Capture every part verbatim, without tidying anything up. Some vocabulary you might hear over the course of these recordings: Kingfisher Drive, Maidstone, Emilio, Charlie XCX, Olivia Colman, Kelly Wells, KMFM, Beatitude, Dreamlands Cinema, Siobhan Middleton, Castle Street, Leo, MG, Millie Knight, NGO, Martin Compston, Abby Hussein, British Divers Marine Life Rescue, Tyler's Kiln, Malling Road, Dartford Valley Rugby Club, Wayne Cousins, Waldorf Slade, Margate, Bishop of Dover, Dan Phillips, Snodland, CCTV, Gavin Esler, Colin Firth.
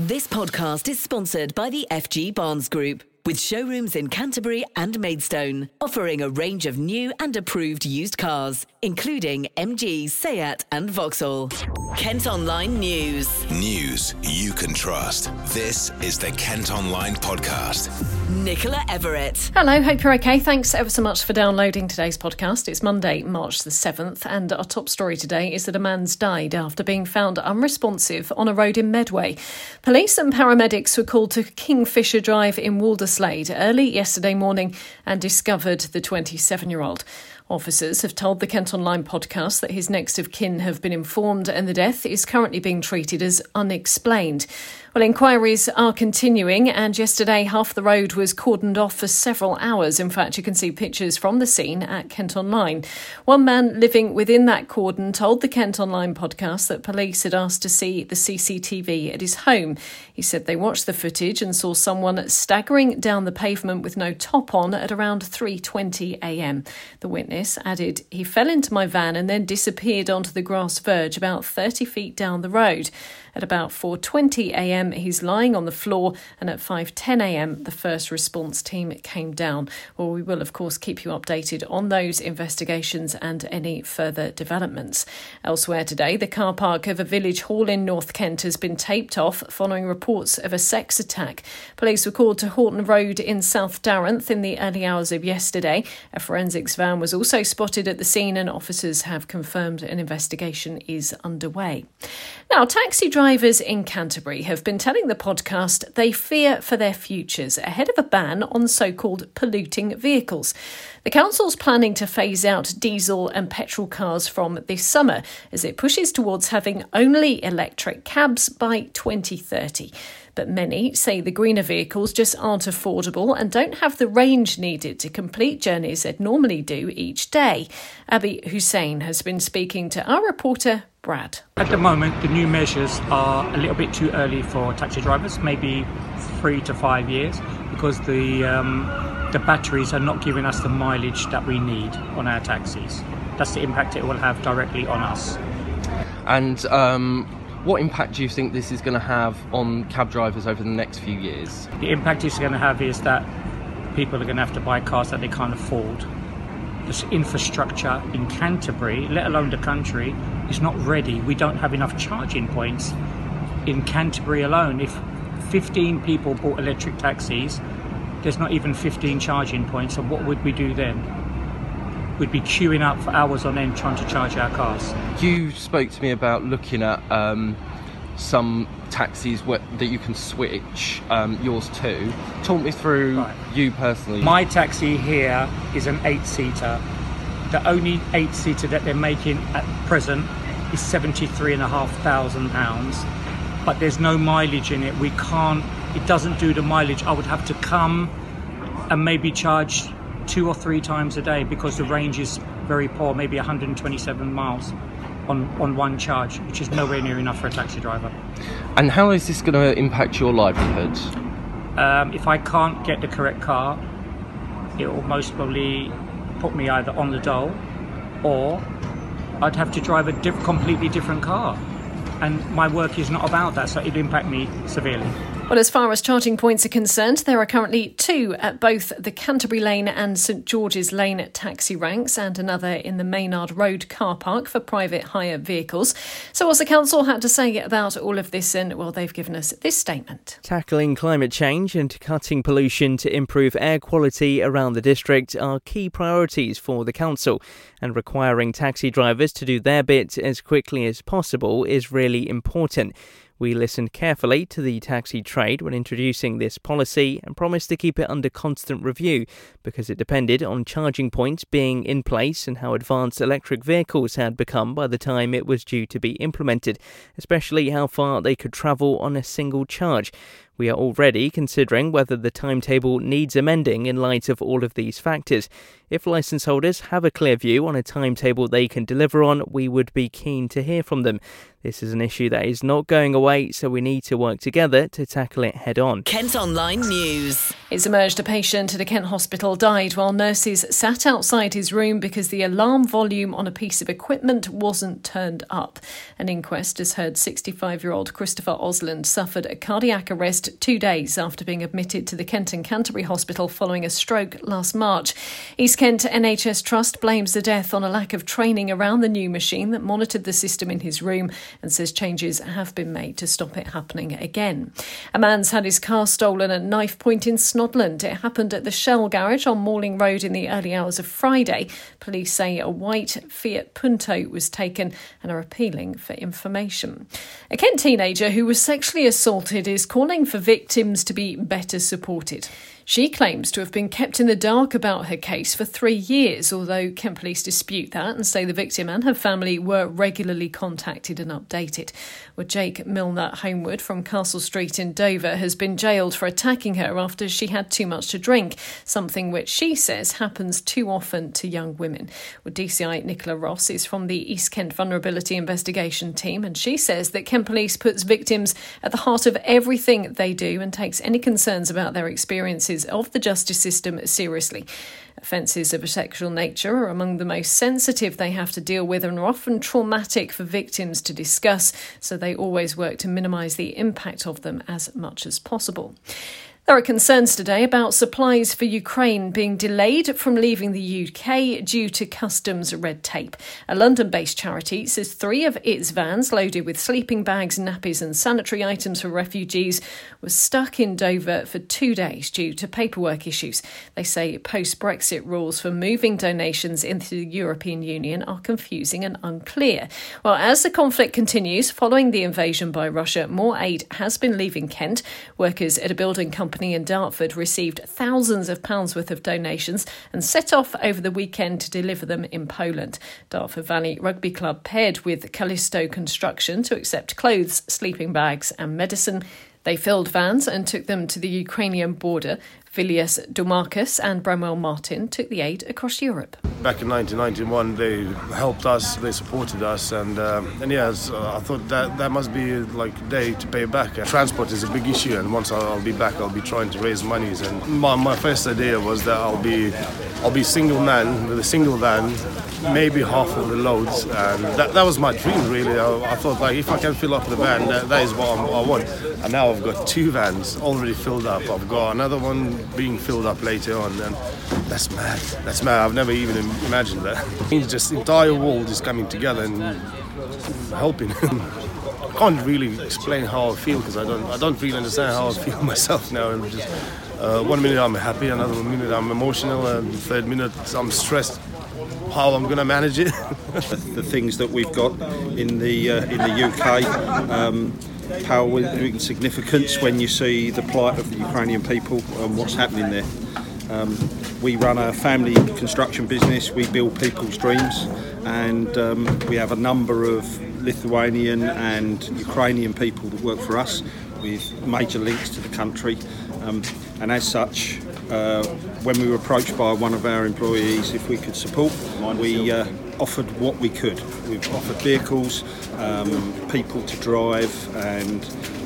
This podcast is sponsored by the F G Barnes Group, with showrooms in Canterbury and Maidstone, offering a range of new and approved used cars, including M G, Seat and Vauxhall. Kent Online News. News you can trust. This is the Kent Online Podcast. Nicola Everett. Hello, hope you're okay. Thanks ever so much for downloading today's podcast. It's Monday, March the seventh, and our top story today is that a man's died after being found unresponsive on a road in Medway. Police and paramedics were called to Kingfisher Drive in Waldorf Slade early yesterday morning and discovered the twenty-seven-year-old. Officers have told the Kent Online podcast that his next of kin have been informed and the death is currently being treated as unexplained. Well, inquiries are continuing, and yesterday half the road was cordoned off for several hours. In fact, you can see pictures from the scene at Kent Online. One man living within that cordon told the Kent Online podcast that police had asked to see the C C T V at his home. He said they watched the footage and saw someone staggering down the pavement with no top on at around three twenty a m. The witness added, "He fell into my van and then disappeared onto the grass verge about thirty feet down the road. At about four twenty a m, he's lying on the floor, and at five ten a m, the first response team came down." Well, we will, of course, keep you updated on those investigations and any further developments. Elsewhere today, the car park of a village hall in North Kent has been taped off following reports of a sex attack. Police were called to Horton Road in South Darrenth in the early hours of yesterday. A forensics van was also Also spotted at the scene, and officers have confirmed an investigation is underway. Now, taxi drivers in Canterbury have been telling the podcast they fear for their futures ahead of a ban on so-called polluting vehicles. The council's planning to phase out diesel and petrol cars from this summer as it pushes towards having only electric cabs by twenty thirty. But many say the greener vehicles just aren't affordable and don't have the range needed to complete journeys they'd normally do each day. Abby Hussein has been speaking to our reporter, Brad. At the moment, the new measures are a little bit too early for taxi drivers, maybe three to five years, because the um, the batteries are not giving us the mileage that we need on our taxis. That's the impact it will have directly on us. And um what impact do you think this is going to have on cab drivers over the next few years? The impact it's going to have is that people are going to have to buy cars that they can't afford. This infrastructure in Canterbury, let alone the country, is not ready. We don't have enough charging points in Canterbury alone. If fifteen people bought electric taxis, there's not even fifteen charging points. So what would we do then? We'd be queuing up for hours on end trying to charge our cars. You spoke to me about looking at um, some taxis wh- that you can switch um, yours to. Talk me through right. You personally. My taxi here is an eight-seater. The only eight-seater that they're making at present is seventy-three thousand five hundred pounds, but there's no mileage in it. We can't, it doesn't do the mileage. I would have to come and maybe charge two or three times a day because the range is very poor, maybe one hundred twenty-seven miles on, on one charge, which is nowhere near enough for a taxi driver. And how is this going to impact your livelihood? Um, if I can't get the correct car, it will most probably put me either on the dole or I'd have to drive a diff- completely different car. And my work is not about that, so it'd impact me severely. Well, as far as charging points are concerned, there are currently two at both the Canterbury Lane and St George's Lane taxi ranks, and another in the Maynard Road car park for private hire vehicles. So what's the council had to say about all of this? And, well, they've given us this statement. Tackling climate change and cutting pollution to improve air quality around the district are key priorities for the council, and requiring taxi drivers to do their bit as quickly as possible is really important. We listened carefully to the taxi trade when introducing this policy and promised to keep it under constant review because it depended on charging points being in place and how advanced electric vehicles had become by the time it was due to be implemented, especially how far they could travel on a single charge. We are already considering whether the timetable needs amending in light of all of these factors. If licence holders have a clear view on a timetable they can deliver on, we would be keen to hear from them. This is an issue that is not going away, so we need to work together to tackle it head on. Kent Online News. It's emerged a patient at a Kent hospital died while nurses sat outside his room because the alarm volume on a piece of equipment wasn't turned up. An inquest has heard sixty-five-year-old Christopher Osland suffered a cardiac arrest two days after being admitted to the Kent and Canterbury Hospital following a stroke last March. East Kent N H S Trust blames the death on a lack of training around the new machine that monitored the system in his room and says changes have been made to stop it happening again. A man's had his car stolen at knife point in Snodland. It happened at the Shell garage on Malling Road in the early hours of Friday. Police say a white Fiat Punto was taken and are appealing for information. A Kent teenager who was sexually assaulted is calling for victims to be better supported. She claims to have been kept in the dark about her case for three years, although Kent Police dispute that and say the victim and her family were regularly contacted and updated. Well, Jake Milner-Homewood from Castle Street in Dover has been jailed for attacking her after she had too much to drink, something which she says happens too often to young women. Well, D C I Nicola Ross is from the East Kent Vulnerability Investigation team, and she says that Kent Police puts victims at the heart of everything they do and takes any concerns about their experiences of the justice system seriously. Offences of a sexual nature are among the most sensitive they have to deal with and are often traumatic for victims to discuss, so they always work to minimise the impact of them as much as possible. There are concerns today about supplies for Ukraine being delayed from leaving the U K due to customs red tape. A London-based charity says three of its vans loaded with sleeping bags, nappies and sanitary items for refugees were stuck in Dover for two days due to paperwork issues. They say post-Brexit rules for moving donations into the European Union are confusing and unclear. Well, as the conflict continues following the invasion by Russia, more aid has been leaving Kent. Workers at a building company in Dartford received thousands of pounds worth of donations and set off over the weekend to deliver them in Poland. Dartford Valley Rugby Club paired with Callisto Construction to accept clothes, sleeping bags and medicine. They filled vans and took them to the Ukrainian border. Phileas Dumarcus and Bramwell Martin took the aid across Europe. Back in nineteen ninety-one, they helped us, they supported us, and um, and yes, I thought that that must be like a day to pay back. Transport is a big issue, and once I'll be back, I'll be trying to raise monies. And my, my first idea was that I'll be I'll be single man with a single van, maybe half of the loads, and that, that was my dream really. I, I thought like if I can fill up the van, that, that is what I'm, I want. And now I've got two vans already filled up. I've got another one being filled up later on, and that's mad. That's mad. I've never even imagined that. It's just the entire world is coming together and helping. I can't really explain how I feel because I don't. I don't really understand how I feel myself now. I'm just uh, one minute I'm happy, another minute I'm emotional, and the third minute I'm stressed. How I'm going to manage it. The things that we've got in the uh, in the U K. Um, Power and significance when you see the plight of the Ukrainian people and what's happening there. Um, we run a family construction business, we build people's dreams, and um, we have a number of Lithuanian and Ukrainian people that work for us with major links to the country. Um, and as such, uh, when we were approached by one of our employees if we could support, we uh, offered what we could. We've offered vehicles, um, people to drive, and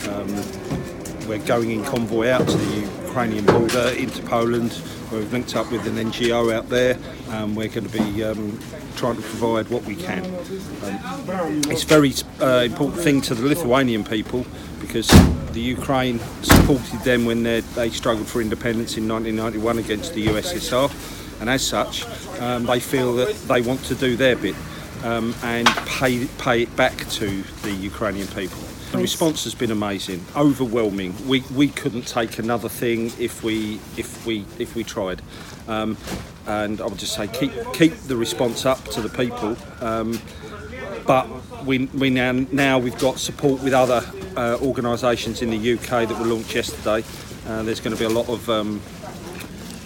um, we're going in convoy out to the Ukrainian border into Poland, where we've linked up with an N G O out there, and we're going to be um, trying to provide what we can. Um, it's a very uh, important thing to the Lithuanian people, because the Ukraine supported them when they struggled for independence in nineteen ninety-one against the U S S R. And as such, um, they feel that they want to do their bit um, and pay pay it back to the Ukrainian people. The response has been amazing, overwhelming. We we couldn't take another thing if we if we if we tried. Um, and I would just say keep keep the response up to the people. Um, but we we now now we've got support with other uh, organisations in the U K that were launched yesterday. Uh, there's going to be a lot of um,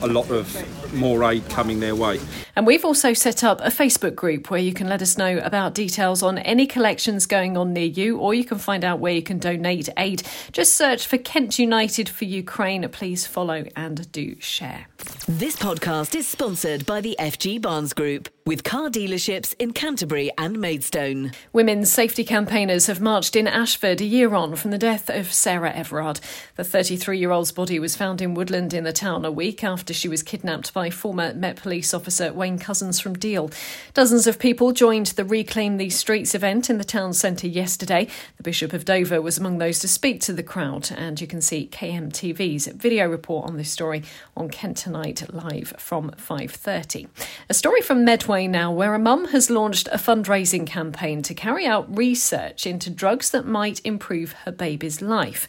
a lot of more aid coming their way. And we've also set up a Facebook group where you can let us know about details on any collections going on near you, or you can find out where you can donate aid. Just search for Kent United for Ukraine. Please follow and do share. This podcast is sponsored by the F G Barnes Group, with car dealerships in Canterbury and Maidstone. Women's safety campaigners have marched in Ashford a year on from the death of Sarah Everard. The thirty-three-year-old's body was found in woodland in the town a week after she was kidnapped by former Met Police officer Wayne Cousins from Deal. Dozens of people joined the Reclaim the Streets event in the town centre yesterday. The Bishop of Dover was among those to speak to the crowd, and you can see K M T V's video report on this story on Kent Tonight live from five thirty. A story from Medway now, where a mum has launched a fundraising campaign to carry out research into drugs that might improve her baby's life.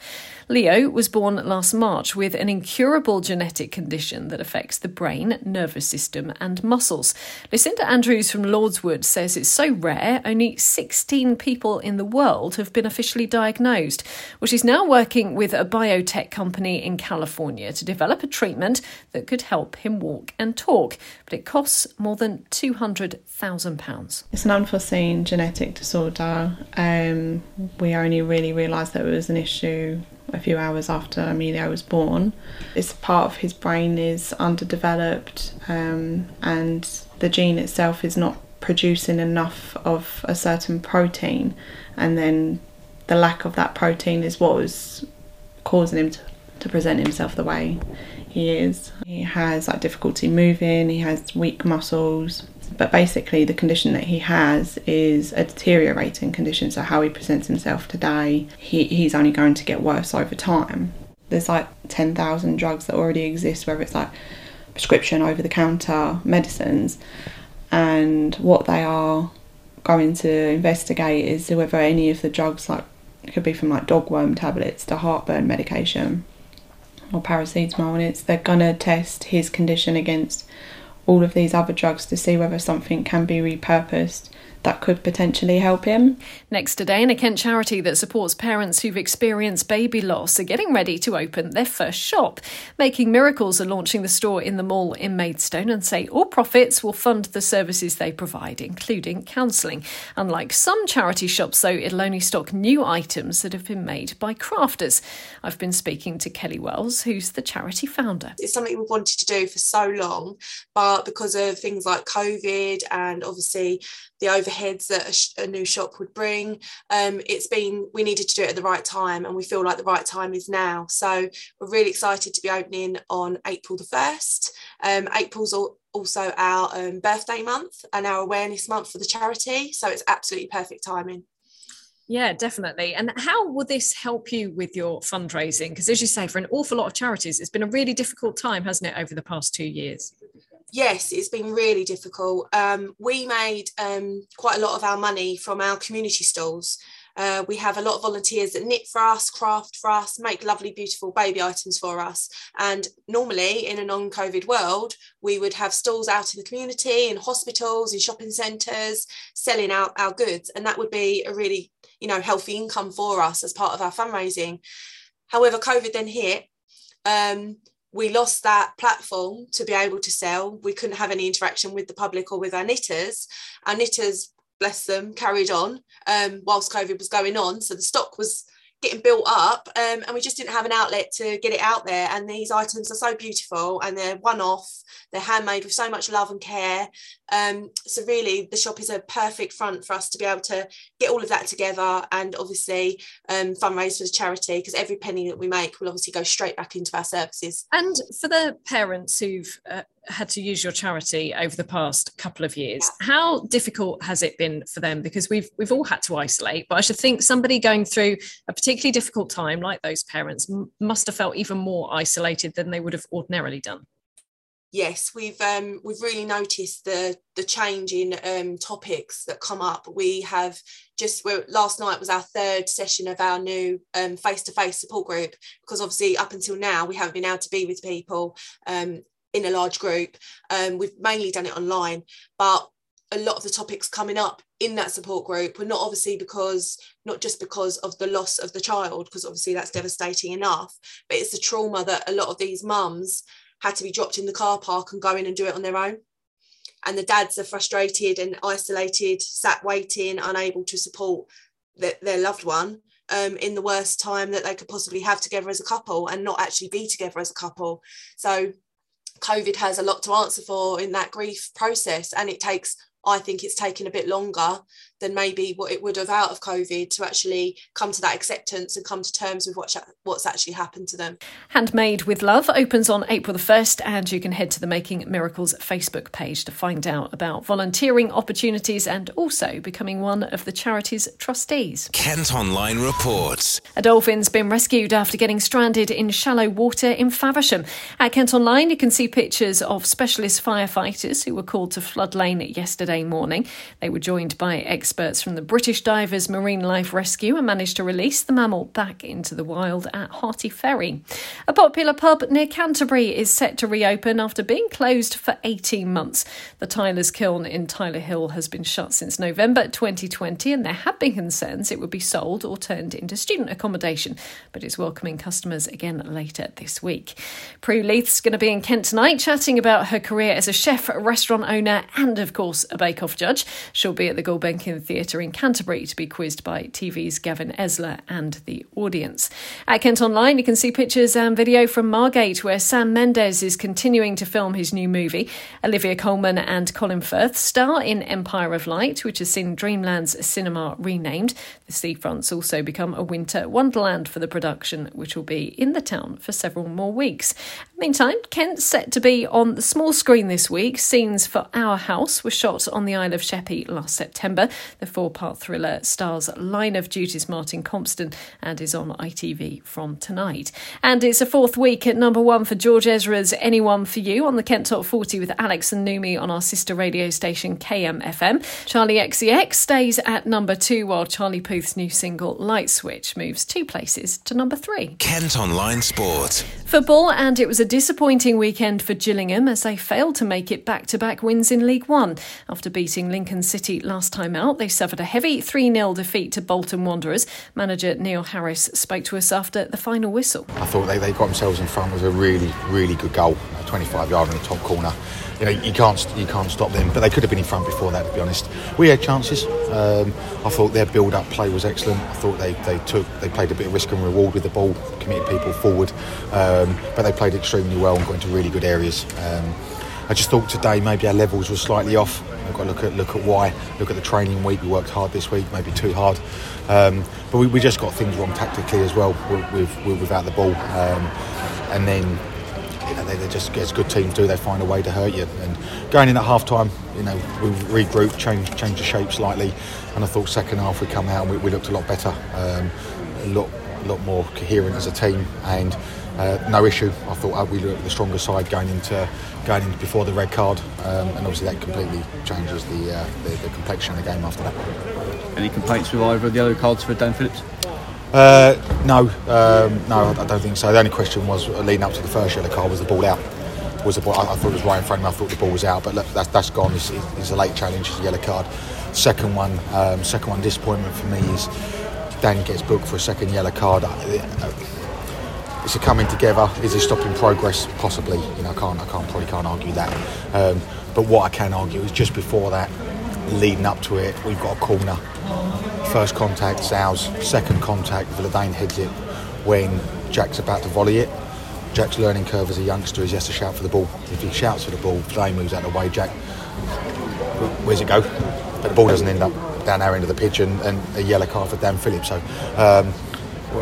Leo was born last March with an incurable genetic condition that affects the brain, nervous system and muscles. Lucinda Andrews from Lordswood says it's so rare, only sixteen people in the world have been officially diagnosed. Well, she's now working with a biotech company in California to develop a treatment that could help him walk and talk, but it costs more than two two hundred thousand pounds. It's an unforeseen genetic disorder. Um, we only really realised that it was an issue a few hours after Emilio was born. This part of his brain is underdeveloped, um, and the gene itself is not producing enough of a certain protein, and then the lack of that protein is what was causing him to, to present himself the way he is. He has like difficulty moving, he has weak muscles. But basically the condition that he has is a deteriorating condition, so how he presents himself today, he, he's only going to get worse over time. There's like ten thousand drugs that already exist, whether it's like prescription, over-the-counter medicines, and what they are going to investigate is whether any of the drugs, like it could be from like dogworm tablets to heartburn medication or paracetamol, and it's they're going to test his condition against all of these other drugs to see whether something can be repurposed that could potentially help him. Next today, a Kent charity that supports parents who've experienced baby loss are getting ready to open their first shop. Making Miracles are launching the store in the mall in Maidstone and say all profits will fund the services they provide, including counselling. Unlike some charity shops, though, it'll only stock new items that have been made by crafters. I've been speaking to Kelly Wells, who's the charity founder. It's something we wanted to do for so long, but because of things like COVID and obviously the overheads that a, sh- a new shop would bring, um, it's been, we needed to do it at the right time, and we feel like the right time is now. So we're really excited to be opening on April the first. Um, April's all, also our um, birthday month and our awareness month for the charity, so it's absolutely perfect timing. Yeah, definitely. And how will this help you with your fundraising? Because as you say, for an awful lot of charities, it's been a really difficult time, hasn't it, over the past two years? Yes, it's been really difficult. Um, we made um, quite a lot of our money from our community stalls. Uh, we have a lot of volunteers that knit for us, craft for us, make lovely, beautiful baby items for us. And normally in a non-COVID world, we would have stalls out in the community, in hospitals, in shopping centres, selling out our goods. And that would be a really, you know, healthy income for us as part of our fundraising. However, COVID then hit. Um, We lost that platform to be able to sell. We couldn't have any interaction with the public or with our knitters. Our knitters, bless them, carried on um, whilst COVID was going on. So the stock was getting built up, um, and we just didn't have an outlet to get it out there. And these items are so beautiful, and they're one-off, they're handmade with so much love and care. Um, so really the shop is a perfect front for us to be able to get all of that together and obviously um, fundraise for the charity, because every penny that we make will obviously go straight back into our services. And for the parents who've uh, had to use your charity over the past couple of years, yeah. How difficult has it been for them? Because we've we've all had to isolate, but I should think somebody going through a particularly difficult time like those parents m- must have felt even more isolated than they would have ordinarily done. Yes, we've um, we've really noticed the the change in um, topics that come up. We have just well, last night was our third session of our new um, face-to-face support group, because obviously up until now we haven't been able to be with people um, in a large group. Um, we've mainly done it online, but a lot of the topics coming up in that support group were not obviously because, not just because of the loss of the child, because obviously that's devastating enough, but it's the trauma that a lot of these mums had to be dropped in the car park and go in and do it on their own. And the dads are frustrated and isolated, sat waiting, unable to support the, their loved one um, in the worst time that they could possibly have together as a couple, and not actually be together as a couple. So COVID has a lot to answer for in that grief process. And it takes, I think it's taken a bit longer than maybe what it would have out of COVID to actually come to that acceptance and come to terms with what sh- what's actually happened to them. Handmade with Love opens on April the first, and you can head to the Making Miracles Facebook page to find out about volunteering opportunities and also becoming one of the charity's trustees. Kent Online reports. A dolphin's been rescued after getting stranded in shallow water in Faversham. At Kent Online, you can see pictures of specialist firefighters who were called to Flood Lane yesterday morning. They were joined by experts Experts from the British Divers Marine Life Rescue and managed to release the mammal back into the wild at Harty Ferry. A popular pub near Canterbury is set to reopen after being closed for eighteen months. The Tyler's Kiln in Tyler Hill has been shut since November twenty twenty, and there have been concerns it would be sold or turned into student accommodation, but it's welcoming customers again later this week. Prue Leith's going to be in Kent Tonight, chatting about her career as a chef, a restaurant owner and, of course, a bake-off judge. She'll be at the Gulbenkian Theatre in Canterbury to be quizzed by T V's Gavin Esler and the audience. At Kent Online, you can see pictures and video from Margate, where Sam Mendes is continuing to film his new movie. Olivia Colman and Colin Firth star in Empire of Light, which has seen Dreamlands Cinema renamed. The seafronts also become a winter wonderland for the production, which will be in the town for several more weeks. Meantime, Kent's set to be on the small screen this week. Scenes for Our House were shot on the Isle of Sheppey last September. The four-part thriller stars Line of Duty's Martin Compston and is on I T V from tonight. And it's a fourth week at number one for George Ezra's Anyone For You on the Kent Top forty with Alex and Numi on our sister radio station K M F M. Charlie X C X stays at number two, while Charlie Puth's new single Light Switch moves two places to number three. Kent Online Sport. Football, and it was a disappointing weekend for Gillingham as they failed to make it back-to-back wins in League One. After beating Lincoln City last time out, they suffered a heavy three nil defeat to Bolton Wanderers. Manager Neil Harris spoke to us after the final whistle. I thought they, they got themselves in front. It was a really, really good goal. twenty-five yard in the top corner. You know, you can't you can't stop them, but they could have been in front before that, to be honest. We had chances. Um, I thought their build-up play was excellent. I thought they, they took they played a bit of risk and reward with the ball, committed people forward, um, but they played extremely well and got into really good areas. Um, I just thought today maybe our levels were slightly off. We've got to look at look at why. Look at the training week. We worked hard this week, maybe too hard. Um, but we, we just got things wrong tactically as well. We're, we're without the ball, um, and then you know, they, they just, as good teams do, they find a way to hurt you. And going in at half time, you know, we regrouped, changed changed the shape slightly, and I thought second half we come out and we, we looked a lot better, um, a lot a lot more coherent as a team, and. Uh, no issue. I thought oh, we were the stronger side going into going into before the red card, um, and obviously that completely changes the, uh, the the complexion of the game after that. Any complaints with either of the other cards for Dan Phillips? Uh, no, um, no, I don't think so. The only question was leading up to the first yellow card was the ball out. Was the ball? I, I thought it was right in front of me. I thought the ball was out, but look, that's that's gone. It's, it's a late challenge. It's a yellow card. Second one, um, second one disappointment for me is Dan gets booked for a second yellow card. I, I, It's a coming together. Is it stopping progress? Possibly. You know, I can't. I can't. Probably can't argue that. Um, but what I can argue is just before that, leading up to it, we've got a corner. First contact, ours. Second contact, Villadane heads it when Jack's about to volley it. Jack's learning curve as a youngster is he has to shout for the ball. If he shouts for the ball, Villadane moves out of the way. Jack, where's it go? But the ball doesn't end up down our end of the pitch, and, and a yellow card for Dan Phillips. So. Um,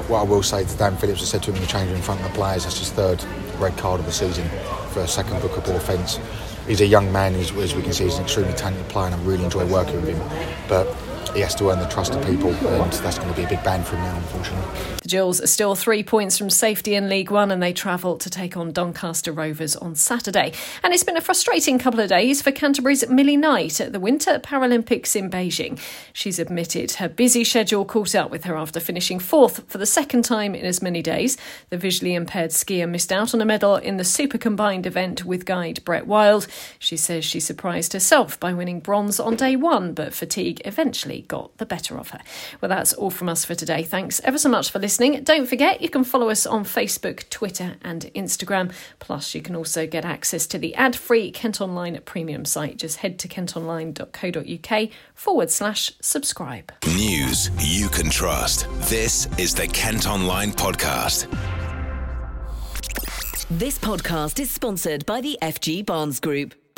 What I will say to Dan Phillips, I said to him in the change room in front of the players, that's his third red card of the season for a second bookable offence. He's a young man, as we can see, he's an extremely talented player, and I really enjoy working with him. But he has to earn the trust of people, and that's going to be a big ban for him now, unfortunately. The Jills are still three points from safety in League One, and they travel to take on Doncaster Rovers on Saturday. And it's been a frustrating couple of days for Canterbury's Millie Knight at the Winter Paralympics in Beijing. She's admitted her busy schedule caught up with her after finishing fourth for the second time in as many days. The visually impaired skier missed out on a medal in the super combined event with guide Brett Wild. She says she surprised herself by winning bronze on day one, but fatigue eventually simply got the better of her. Well, that's all from us for today. Thanks ever so much for listening. Don't forget, you can follow us on Facebook, Twitter and Instagram. Plus, you can also get access to the ad-free Kent Online premium site. Just head to kentonline.co.uk forward slash subscribe. News you can trust. This is the Kent Online Podcast. This podcast is sponsored by the F G Barnes Group,